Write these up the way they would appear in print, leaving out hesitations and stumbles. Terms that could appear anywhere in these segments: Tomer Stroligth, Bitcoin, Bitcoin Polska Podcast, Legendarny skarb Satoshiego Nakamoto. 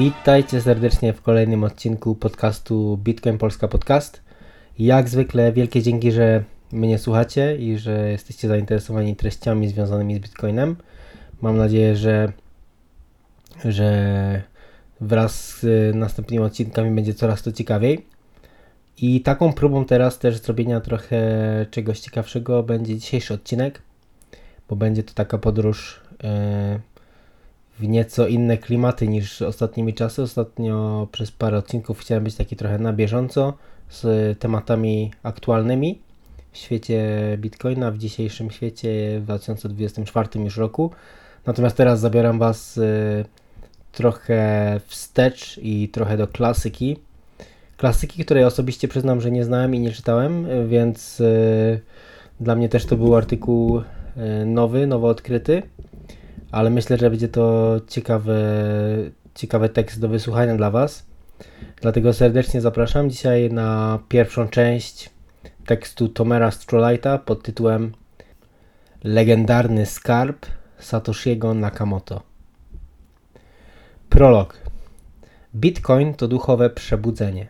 Witajcie serdecznie w kolejnym odcinku podcastu Bitcoin Polska Podcast. Jak zwykle wielkie dzięki, że mnie słuchacie i że jesteście zainteresowani treściami związanymi z Bitcoinem. Mam nadzieję, że wraz z następnymi odcinkami będzie coraz to ciekawiej. I taką próbą teraz też zrobienia trochę czegoś ciekawszego będzie dzisiejszy odcinek, bo będzie to taka podróż w nieco inne klimaty niż ostatnimi czasy. Ostatnio przez parę odcinków chciałem być taki trochę na bieżąco z tematami aktualnymi w świecie Bitcoina, w dzisiejszym świecie, w 2024 już roku. Natomiast teraz zabieram Was trochę wstecz i trochę do klasyki. Klasyki, której osobiście przyznam, że nie znałem i nie czytałem, więc dla mnie też to był artykuł nowy, nowo odkryty. Ale myślę, że będzie to ciekawy tekst do wysłuchania dla Was. Dlatego serdecznie zapraszam dzisiaj na pierwszą część tekstu Tomera Strolighta pod tytułem Legendarny skarb Satoshiego Nakamoto. Prolog. Bitcoin to duchowe przebudzenie.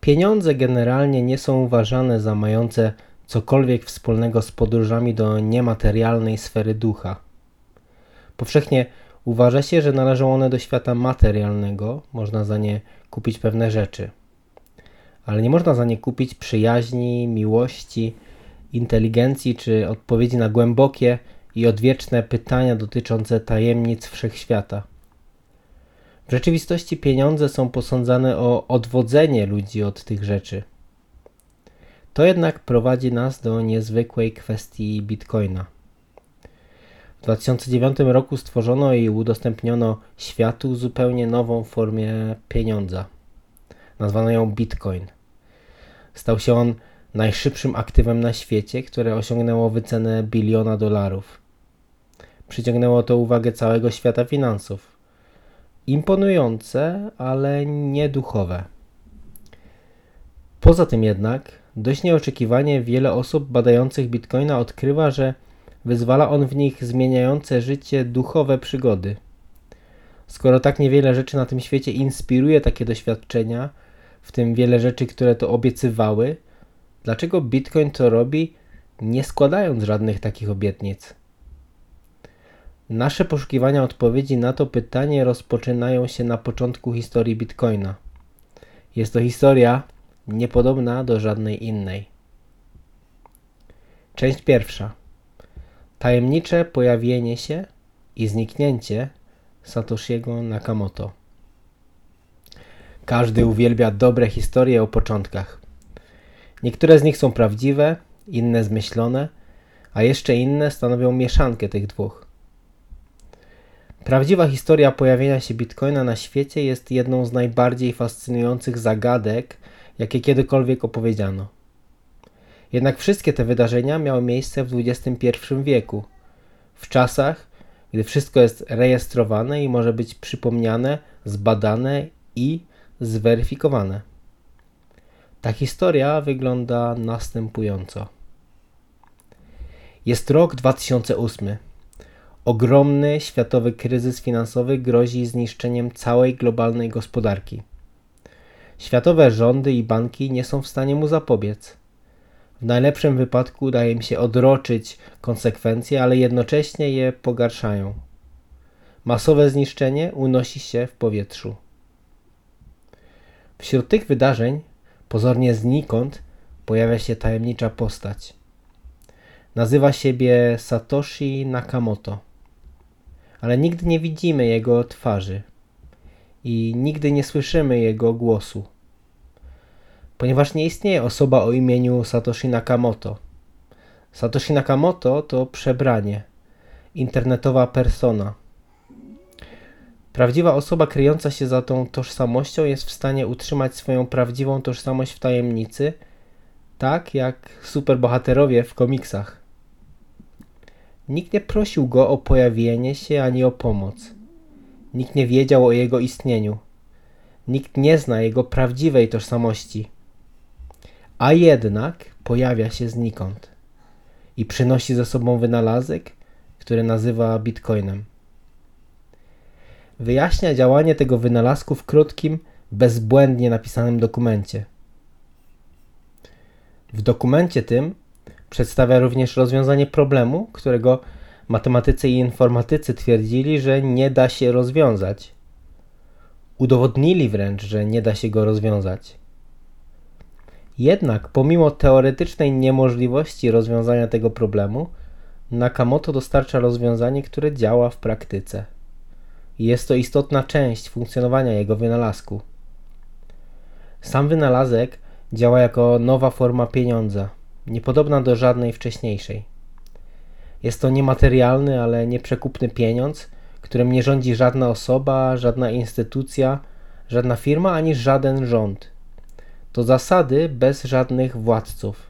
Pieniądze generalnie nie są uważane za mające cokolwiek wspólnego z podróżami do niematerialnej sfery ducha. Powszechnie uważa się, że należą one do świata materialnego, można za nie kupić pewne rzeczy. Ale nie można za nie kupić przyjaźni, miłości, inteligencji czy odpowiedzi na głębokie i odwieczne pytania dotyczące tajemnic wszechświata. W rzeczywistości pieniądze są posądzane o odwodzenie ludzi od tych rzeczy. To jednak prowadzi nas do niezwykłej kwestii Bitcoina. W 2009 roku stworzono i udostępniono światu zupełnie nową formę pieniądza. Nazwano ją Bitcoin. Stał się on najszybszym aktywem na świecie, które osiągnęło wycenę $1 billion. Przyciągnęło to uwagę całego świata finansów. Imponujące, ale nieduchowe. Poza tym jednak, dość nieoczekiwanie wiele osób badających Bitcoina odkrywa, że wyzwala on w nich zmieniające życie duchowe przygody. Skoro tak niewiele rzeczy na tym świecie inspiruje takie doświadczenia, w tym wiele rzeczy, które to obiecywały, dlaczego Bitcoin to robi, nie składając żadnych takich obietnic? Nasze poszukiwania odpowiedzi na to pytanie rozpoczynają się na początku historii Bitcoina. Jest to historia niepodobna do żadnej innej. Część pierwsza. Tajemnicze pojawienie się i zniknięcie Satoshiego Nakamoto. Każdy uwielbia dobre historie o początkach. Niektóre z nich są prawdziwe, inne zmyślone, a jeszcze inne stanowią mieszankę tych dwóch. Prawdziwa historia pojawienia się Bitcoina na świecie jest jedną z najbardziej fascynujących zagadek, jakie kiedykolwiek opowiedziano. Jednak wszystkie te wydarzenia miały miejsce w XXI wieku, w czasach, gdy wszystko jest rejestrowane i może być przypomniane, zbadane i zweryfikowane. Ta historia wygląda następująco. Jest rok 2008. Ogromny światowy kryzys finansowy grozi zniszczeniem całej globalnej gospodarki. Światowe rządy i banki nie są w stanie mu zapobiec. W najlepszym wypadku udaje im się odroczyć konsekwencje, ale jednocześnie je pogarszają. Masowe zniszczenie unosi się w powietrzu. Wśród tych wydarzeń, pozornie znikąd, pojawia się tajemnicza postać. Nazywa siebie Satoshi Nakamoto, ale nigdy nie widzimy jego twarzy. I nigdy nie słyszymy jego głosu, ponieważ nie istnieje osoba o imieniu Satoshi Nakamoto. Satoshi Nakamoto to przebranie, internetowa persona. Prawdziwa osoba kryjąca się za tą tożsamością jest w stanie utrzymać swoją prawdziwą tożsamość w tajemnicy, tak jak superbohaterowie w komiksach. Nikt nie prosił go o pojawienie się ani o pomoc. Nikt nie wiedział o jego istnieniu. Nikt nie zna jego prawdziwej tożsamości. A jednak pojawia się znikąd i przynosi ze sobą wynalazek, który nazywa Bitcoinem. wyjaśnia działanie tego wynalazku w krótkim, bezbłędnie napisanym dokumencie. W dokumencie tym przedstawia również rozwiązanie problemu, którego matematycy i informatycy twierdzili, że nie da się rozwiązać. Udowodnili wręcz, że nie da się go rozwiązać. Jednak pomimo teoretycznej niemożliwości rozwiązania tego problemu, Nakamoto dostarcza rozwiązanie, które działa w praktyce. Jest to istotna część funkcjonowania jego wynalazku. Sam wynalazek działa jako nowa forma pieniądza, niepodobna do żadnej wcześniejszej. Jest to niematerialny, ale nieprzekupny pieniądz, którym nie rządzi żadna osoba, żadna instytucja, żadna firma ani żaden rząd. To zasady bez żadnych władców.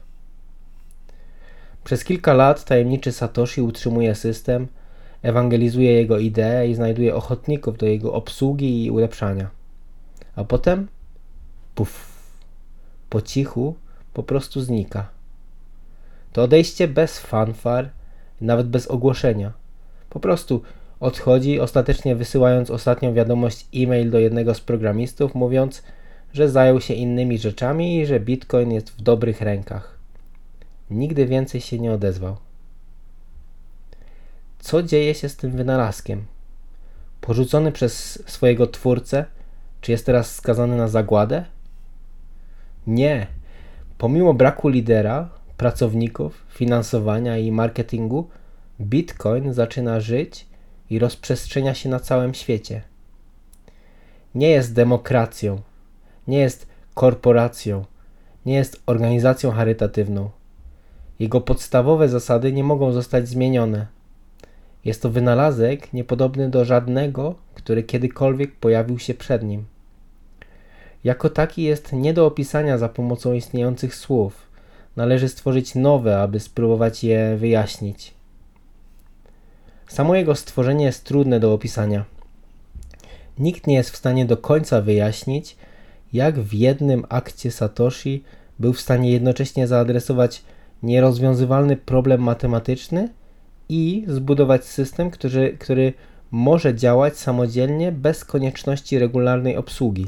Przez kilka lat tajemniczy Satoshi utrzymuje system, ewangelizuje jego idee i znajduje ochotników do jego obsługi i ulepszania. A potem, puf, po cichu po prostu znika. To odejście bez fanfar, nawet bez ogłoszenia. Po prostu odchodzi, ostatecznie wysyłając ostatnią wiadomość e-mail do jednego z programistów, mówiąc, że zajął się innymi rzeczami i że Bitcoin jest w dobrych rękach. Nigdy więcej się nie odezwał. Co dzieje się z tym wynalazkiem? Porzucony przez swojego twórcę, czy jest teraz skazany na zagładę? Nie. Pomimo braku lidera, pracowników, finansowania i marketingu, Bitcoin zaczyna żyć i rozprzestrzenia się na całym świecie. Nie jest demokracją, nie jest korporacją, nie jest organizacją charytatywną. Jego podstawowe zasady nie mogą zostać zmienione. Jest to wynalazek niepodobny do żadnego, który kiedykolwiek pojawił się przed nim. Jako taki jest nie do opisania za pomocą istniejących słów. Należy stworzyć nowe, aby spróbować je wyjaśnić. Samo jego stworzenie jest trudne do opisania. Nikt nie jest w stanie do końca wyjaśnić, jak w jednym akcie Satoshi był w stanie jednocześnie zaadresować nierozwiązywalny problem matematyczny i zbudować system, który może działać samodzielnie bez konieczności regularnej obsługi.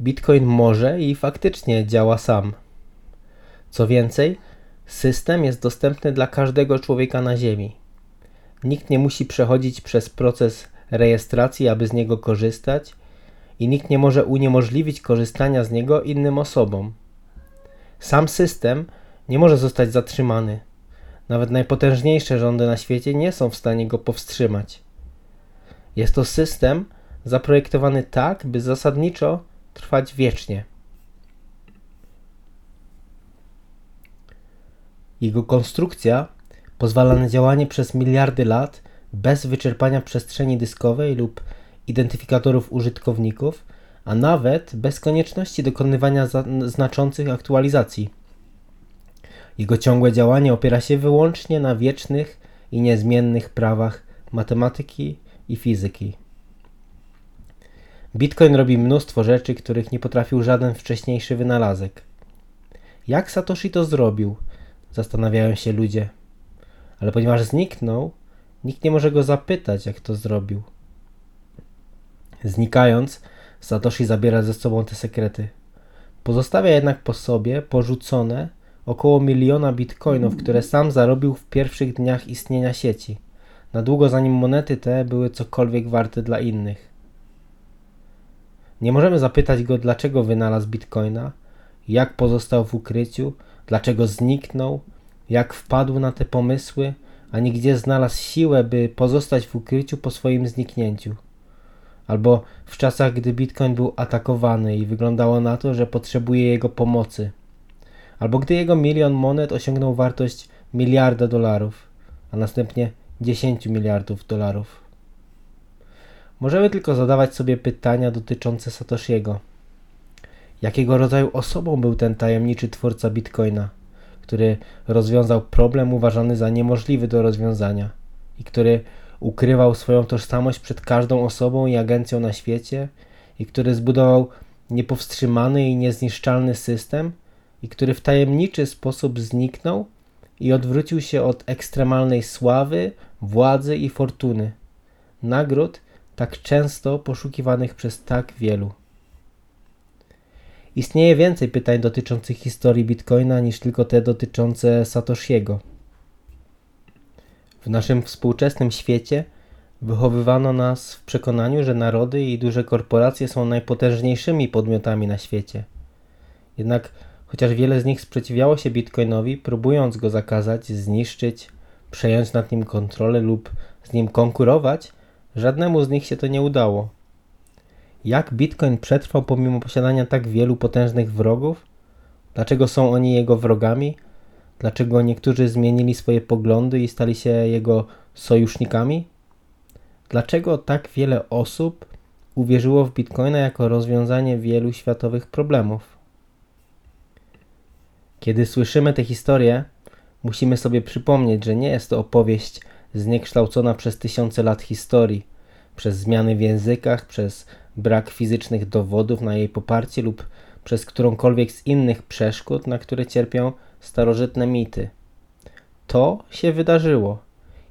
Bitcoin może i faktycznie działa sam. Co więcej, system jest dostępny dla każdego człowieka na Ziemi. Nikt nie musi przechodzić przez proces rejestracji, aby z niego korzystać, i nikt nie może uniemożliwić korzystania z niego innym osobom. Sam system nie może zostać zatrzymany. Nawet najpotężniejsze rządy na świecie nie są w stanie go powstrzymać. Jest to system zaprojektowany tak, by zasadniczo trwać wiecznie. Jego konstrukcja pozwala na działanie przez miliardy lat bez wyczerpania przestrzeni dyskowej lub identyfikatorów użytkowników, a nawet bez konieczności dokonywania znaczących aktualizacji. Jego ciągłe działanie opiera się wyłącznie na wiecznych i niezmiennych prawach matematyki i fizyki. Bitcoin robi mnóstwo rzeczy, których nie potrafił żaden wcześniejszy wynalazek. Jak Satoshi to zrobił? Zastanawiają się ludzie. Ale ponieważ zniknął, nikt nie może go zapytać, jak to zrobił. Znikając, Satoshi zabiera ze sobą te sekrety. Pozostawia jednak po sobie porzucone około 1 miliona bitcoinów, które sam zarobił w pierwszych dniach istnienia sieci, na długo zanim monety te były cokolwiek warte dla innych. Nie możemy zapytać go, dlaczego wynalazł bitcoina, jak pozostał w ukryciu, dlaczego zniknął, jak wpadł na te pomysły, ani gdzie znalazł siłę, by pozostać w ukryciu po swoim zniknięciu. Albo w czasach, gdy bitcoin był atakowany i wyglądało na to, że potrzebuje jego pomocy. Albo gdy jego 1 milion monet osiągnął wartość $1 miliarda, a następnie $10 miliardów. Możemy tylko zadawać sobie pytania dotyczące Satoshiego. Jakiego rodzaju osobą był ten tajemniczy twórca Bitcoina, który rozwiązał problem uważany za niemożliwy do rozwiązania i który ukrywał swoją tożsamość przed każdą osobą i agencją na świecie i który zbudował niepowstrzymany i niezniszczalny system i który w tajemniczy sposób zniknął i odwrócił się od ekstremalnej sławy, władzy i fortuny nagród tak często poszukiwanych przez tak wielu. Istnieje więcej pytań dotyczących historii Bitcoina niż tylko te dotyczące Satoshiego. W naszym współczesnym świecie wychowywano nas w przekonaniu, że narody i duże korporacje są najpotężniejszymi podmiotami na świecie. Jednak chociaż wiele z nich sprzeciwiało się Bitcoinowi, próbując go zakazać, zniszczyć, przejąć nad nim kontrolę lub z nim konkurować, żadnemu z nich się to nie udało. Jak Bitcoin przetrwał pomimo posiadania tak wielu potężnych wrogów? Dlaczego są oni jego wrogami? Dlaczego niektórzy zmienili swoje poglądy i stali się jego sojusznikami? Dlaczego tak wiele osób uwierzyło w Bitcoina jako rozwiązanie wielu światowych problemów? Kiedy słyszymy tę historię, musimy sobie przypomnieć, że nie jest to opowieść zniekształcona przez tysiące lat historii, przez zmiany w językach, przez brak fizycznych dowodów na jej poparcie lub przez którąkolwiek z innych przeszkód, na które cierpią starożytne mity. To się wydarzyło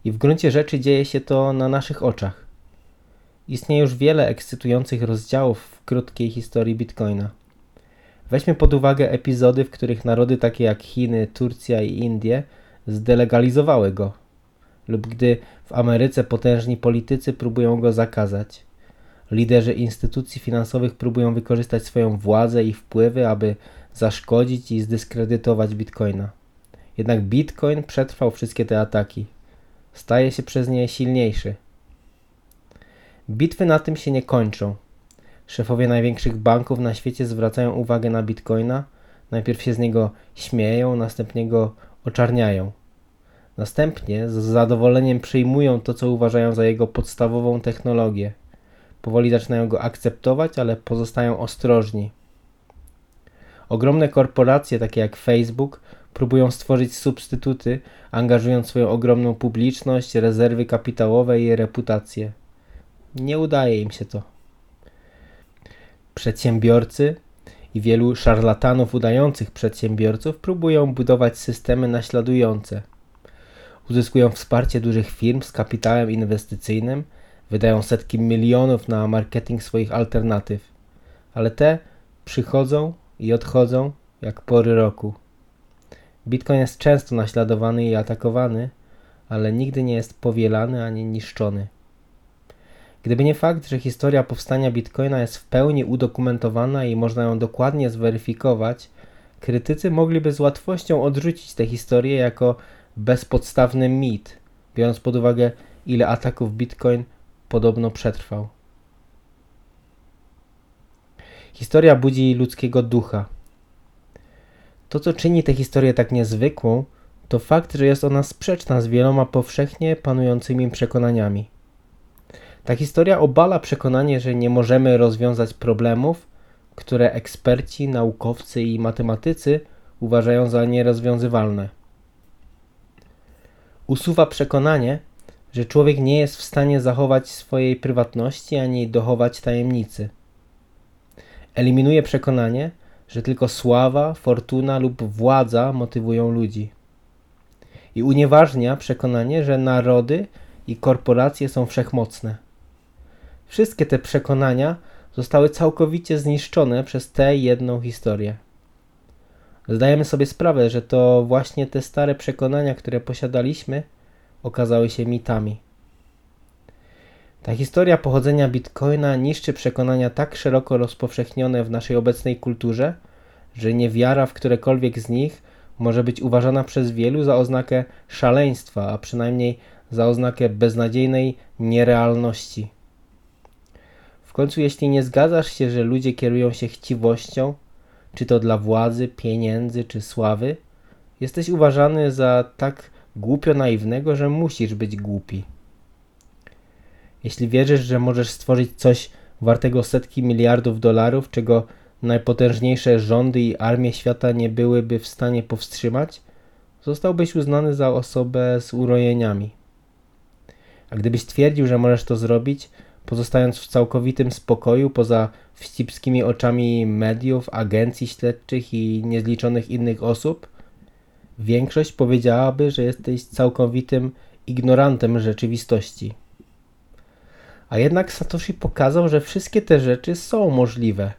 i w gruncie rzeczy dzieje się to na naszych oczach. Istnieje już wiele ekscytujących rozdziałów w krótkiej historii Bitcoina. Weźmy pod uwagę epizody, w których narody takie jak Chiny, Turcja i Indie zdelegalizowały go, lub gdy w Ameryce potężni politycy próbują go zakazać. Liderzy instytucji finansowych próbują wykorzystać swoją władzę i wpływy, aby zaszkodzić i zdyskredytować Bitcoina. Jednak Bitcoin przetrwał wszystkie te ataki. Staje się przez nie silniejszy. Bitwy na tym się nie kończą. Szefowie największych banków na świecie zwracają uwagę na Bitcoina. Najpierw się z niego śmieją, następnie go oczarniają. Następnie z zadowoleniem przyjmują to, co uważają za jego podstawową technologię. Powoli zaczynają go akceptować, ale pozostają ostrożni. Ogromne korporacje, takie jak Facebook, próbują stworzyć substytuty, angażując swoją ogromną publiczność, rezerwy kapitałowe i reputację. Nie udaje im się to. Przedsiębiorcy i wielu szarlatanów udających przedsiębiorców próbują budować systemy naśladujące. Uzyskują wsparcie dużych firm z kapitałem inwestycyjnym, wydają setki milionów na marketing swoich alternatyw, ale te przychodzą i odchodzą jak pory roku. Bitcoin jest często naśladowany i atakowany, ale nigdy nie jest powielany ani niszczony. Gdyby nie fakt, że historia powstania Bitcoina jest w pełni udokumentowana i można ją dokładnie zweryfikować, krytycy mogliby z łatwością odrzucić tę historię jako bezpodstawny mit, biorąc pod uwagę, ile ataków Bitcoin podobno przetrwał. Historia budzi ludzkiego ducha. To, co czyni tę historię tak niezwykłą, to fakt, że jest ona sprzeczna z wieloma powszechnie panującymi przekonaniami. Ta historia obala przekonanie, że nie możemy rozwiązać problemów, które eksperci, naukowcy i matematycy uważają za nierozwiązywalne. Usuwa przekonanie, że człowiek nie jest w stanie zachować swojej prywatności ani dochować tajemnicy. Eliminuje przekonanie, że tylko sława, fortuna lub władza motywują ludzi. I unieważnia przekonanie, że narody i korporacje są wszechmocne. Wszystkie te przekonania zostały całkowicie zniszczone przez tę jedną historię. Zdajemy sobie sprawę, że to właśnie te stare przekonania, które posiadaliśmy, okazały się mitami. Ta historia pochodzenia Bitcoina niszczy przekonania tak szeroko rozpowszechnione w naszej obecnej kulturze, że niewiara w którekolwiek z nich może być uważana przez wielu za oznakę szaleństwa, a przynajmniej za oznakę beznadziejnej nierealności. W końcu, jeśli nie zgadzasz się, że ludzie kierują się chciwością, czy to dla władzy, pieniędzy czy sławy, jesteś uważany za tak głupio naiwnego, że musisz być głupi. Jeśli wierzysz, że możesz stworzyć coś wartego setki miliardów dolarów, czego najpotężniejsze rządy i armie świata nie byłyby w stanie powstrzymać, zostałbyś uznany za osobę z urojeniami. A gdybyś twierdził, że możesz to zrobić, pozostając w całkowitym spokoju poza wścibskimi oczami mediów, agencji śledczych i niezliczonych innych osób, większość powiedziałaby, że jesteś całkowitym ignorantem rzeczywistości. A jednak Satoshi pokazał, że wszystkie te rzeczy są możliwe.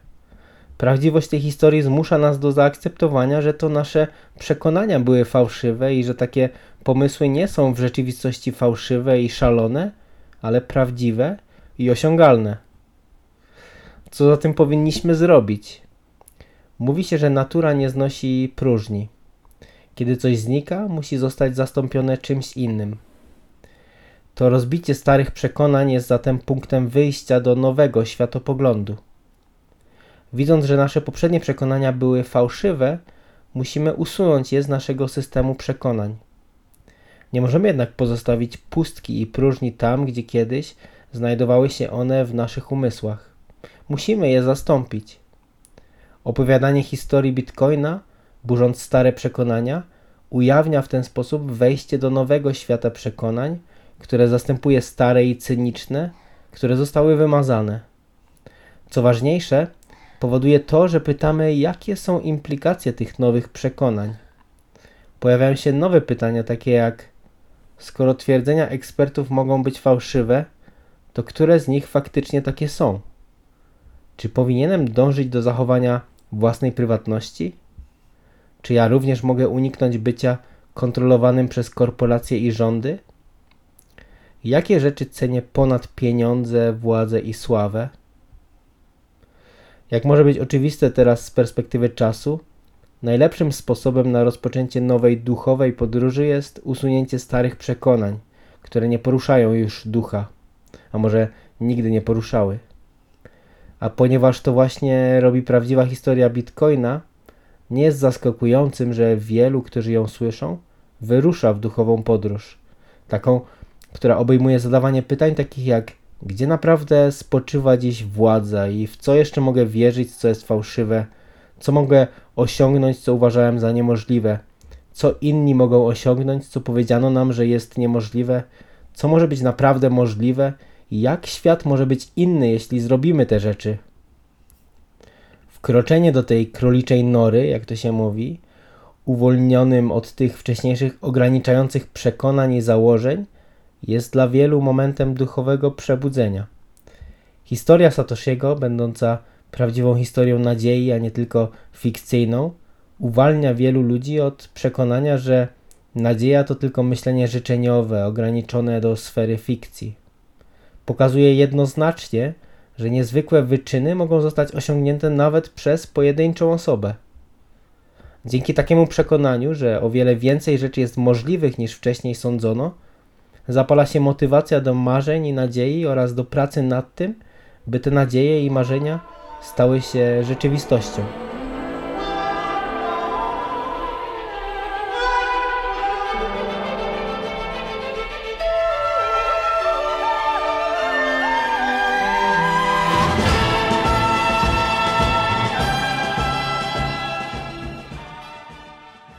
Prawdziwość tej historii zmusza nas do zaakceptowania, że to nasze przekonania były fałszywe i że takie pomysły nie są w rzeczywistości fałszywe i szalone, ale prawdziwe i osiągalne. Co zatem powinniśmy zrobić? Mówi się, że natura nie znosi próżni. Kiedy coś znika, musi zostać zastąpione czymś innym. To rozbicie starych przekonań jest zatem punktem wyjścia do nowego światopoglądu. Widząc, że nasze poprzednie przekonania były fałszywe, musimy usunąć je z naszego systemu przekonań. Nie możemy jednak pozostawić pustki i próżni tam, gdzie kiedyś znajdowały się one w naszych umysłach. Musimy je zastąpić. Opowiadanie historii Bitcoina, burząc stare przekonania, ujawnia w ten sposób wejście do nowego świata przekonań, które zastępuje stare i cyniczne, które zostały wymazane. Co ważniejsze, powoduje to, że pytamy, jakie są implikacje tych nowych przekonań. Pojawiają się nowe pytania, takie jak: skoro twierdzenia ekspertów mogą być fałszywe, to które z nich faktycznie takie są? Czy powinienem dążyć do zachowania własnej prywatności? Czy ja również mogę uniknąć bycia kontrolowanym przez korporacje i rządy? Jakie rzeczy cenię ponad pieniądze, władzę i sławę? Jak może być oczywiste teraz z perspektywy czasu, najlepszym sposobem na rozpoczęcie nowej duchowej podróży jest usunięcie starych przekonań, które nie poruszają już ducha, a może nigdy nie poruszały. A ponieważ to właśnie robi prawdziwa historia Bitcoina, nie jest zaskakującym, że wielu, którzy ją słyszą, wyrusza w duchową podróż. Taką, która obejmuje zadawanie pytań takich jak: gdzie naprawdę spoczywa dziś władza i w co jeszcze mogę wierzyć, co jest fałszywe, co mogę osiągnąć, co uważałem za niemożliwe, co inni mogą osiągnąć, co powiedziano nam, że jest niemożliwe, co może być naprawdę możliwe i jak świat może być inny, jeśli zrobimy te rzeczy. Wkroczenie do tej króliczej nory, jak to się mówi, uwolnionym od tych wcześniejszych ograniczających przekonań i założeń, jest dla wielu momentem duchowego przebudzenia. Historia Satoshiego, będąca prawdziwą historią nadziei, a nie tylko fikcyjną, uwalnia wielu ludzi od przekonania, że nadzieja to tylko myślenie życzeniowe, ograniczone do sfery fikcji. Pokazuje jednoznacznie, że niezwykłe wyczyny mogą zostać osiągnięte nawet przez pojedynczą osobę. Dzięki takiemu przekonaniu, że o wiele więcej rzeczy jest możliwych niż wcześniej sądzono, zapala się motywacja do marzeń i nadziei oraz do pracy nad tym, by te nadzieje i marzenia stały się rzeczywistością.